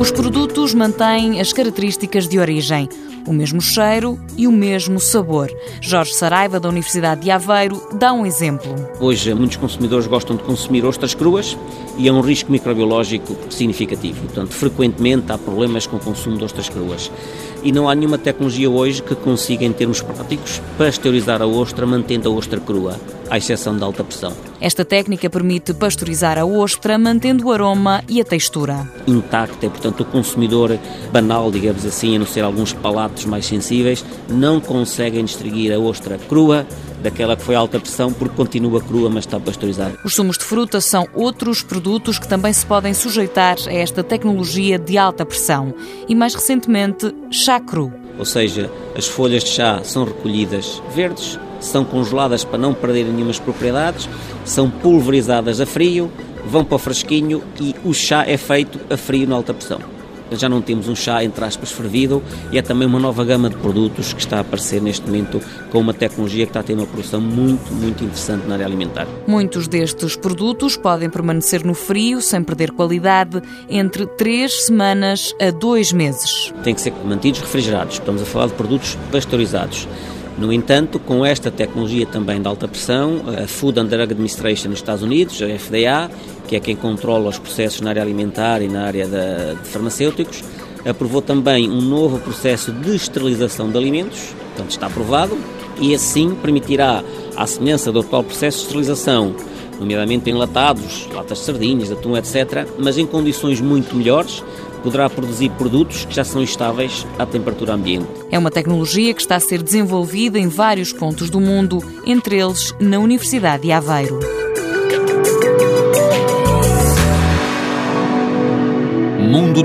Os produtos mantêm as características de origem, o mesmo cheiro e o mesmo sabor. Jorge Saraiva, da Universidade de Aveiro, dá um exemplo. Hoje, muitos consumidores gostam de consumir ostras cruas e é um risco microbiológico significativo. Portanto, frequentemente há problemas com o consumo de ostras cruas. E não há nenhuma tecnologia hoje que consiga, em termos práticos, pasteurizar a ostra mantendo a ostra crua, à exceção da alta pressão. Esta técnica permite pasteurizar a ostra mantendo o aroma e a textura intacta, e portanto o consumidor banal, digamos assim, a não ser alguns palatos mais sensíveis, não conseguem distinguir a ostra crua daquela que foi a alta pressão, porque continua crua, mas está pasteurizada. Os sumos de fruta são outros produtos que também se podem sujeitar a esta tecnologia de alta pressão. E mais recentemente, chá cru. Ou seja, as folhas de chá são recolhidas verdes, são congeladas para não perderem nenhumas propriedades, são pulverizadas a frio, vão para o fresquinho e o chá é feito a frio na alta pressão. Já não temos um chá, entre aspas, fervido, e é também uma nova gama de produtos que está a aparecer neste momento com uma tecnologia que está a ter uma produção muito, muito interessante na área alimentar. Muitos destes produtos podem permanecer no frio, sem perder qualidade, entre 3 semanas a 2 meses. Tem que ser mantidos refrigerados, estamos a falar de produtos pasteurizados. No entanto, com esta tecnologia também de alta pressão, a Food and Drug Administration nos Estados Unidos, a FDA, que é quem controla os processos na área alimentar e na área de farmacêuticos, aprovou também um novo processo de esterilização de alimentos, portanto está aprovado, e assim permitirá, à semelhança do atual processo de esterilização, nomeadamente enlatados, latas de sardinhas, de atum, etc., mas em condições muito melhores, poderá produzir produtos que já são estáveis à temperatura ambiente. É uma tecnologia que está a ser desenvolvida em vários pontos do mundo, entre eles na Universidade de Aveiro. Mundo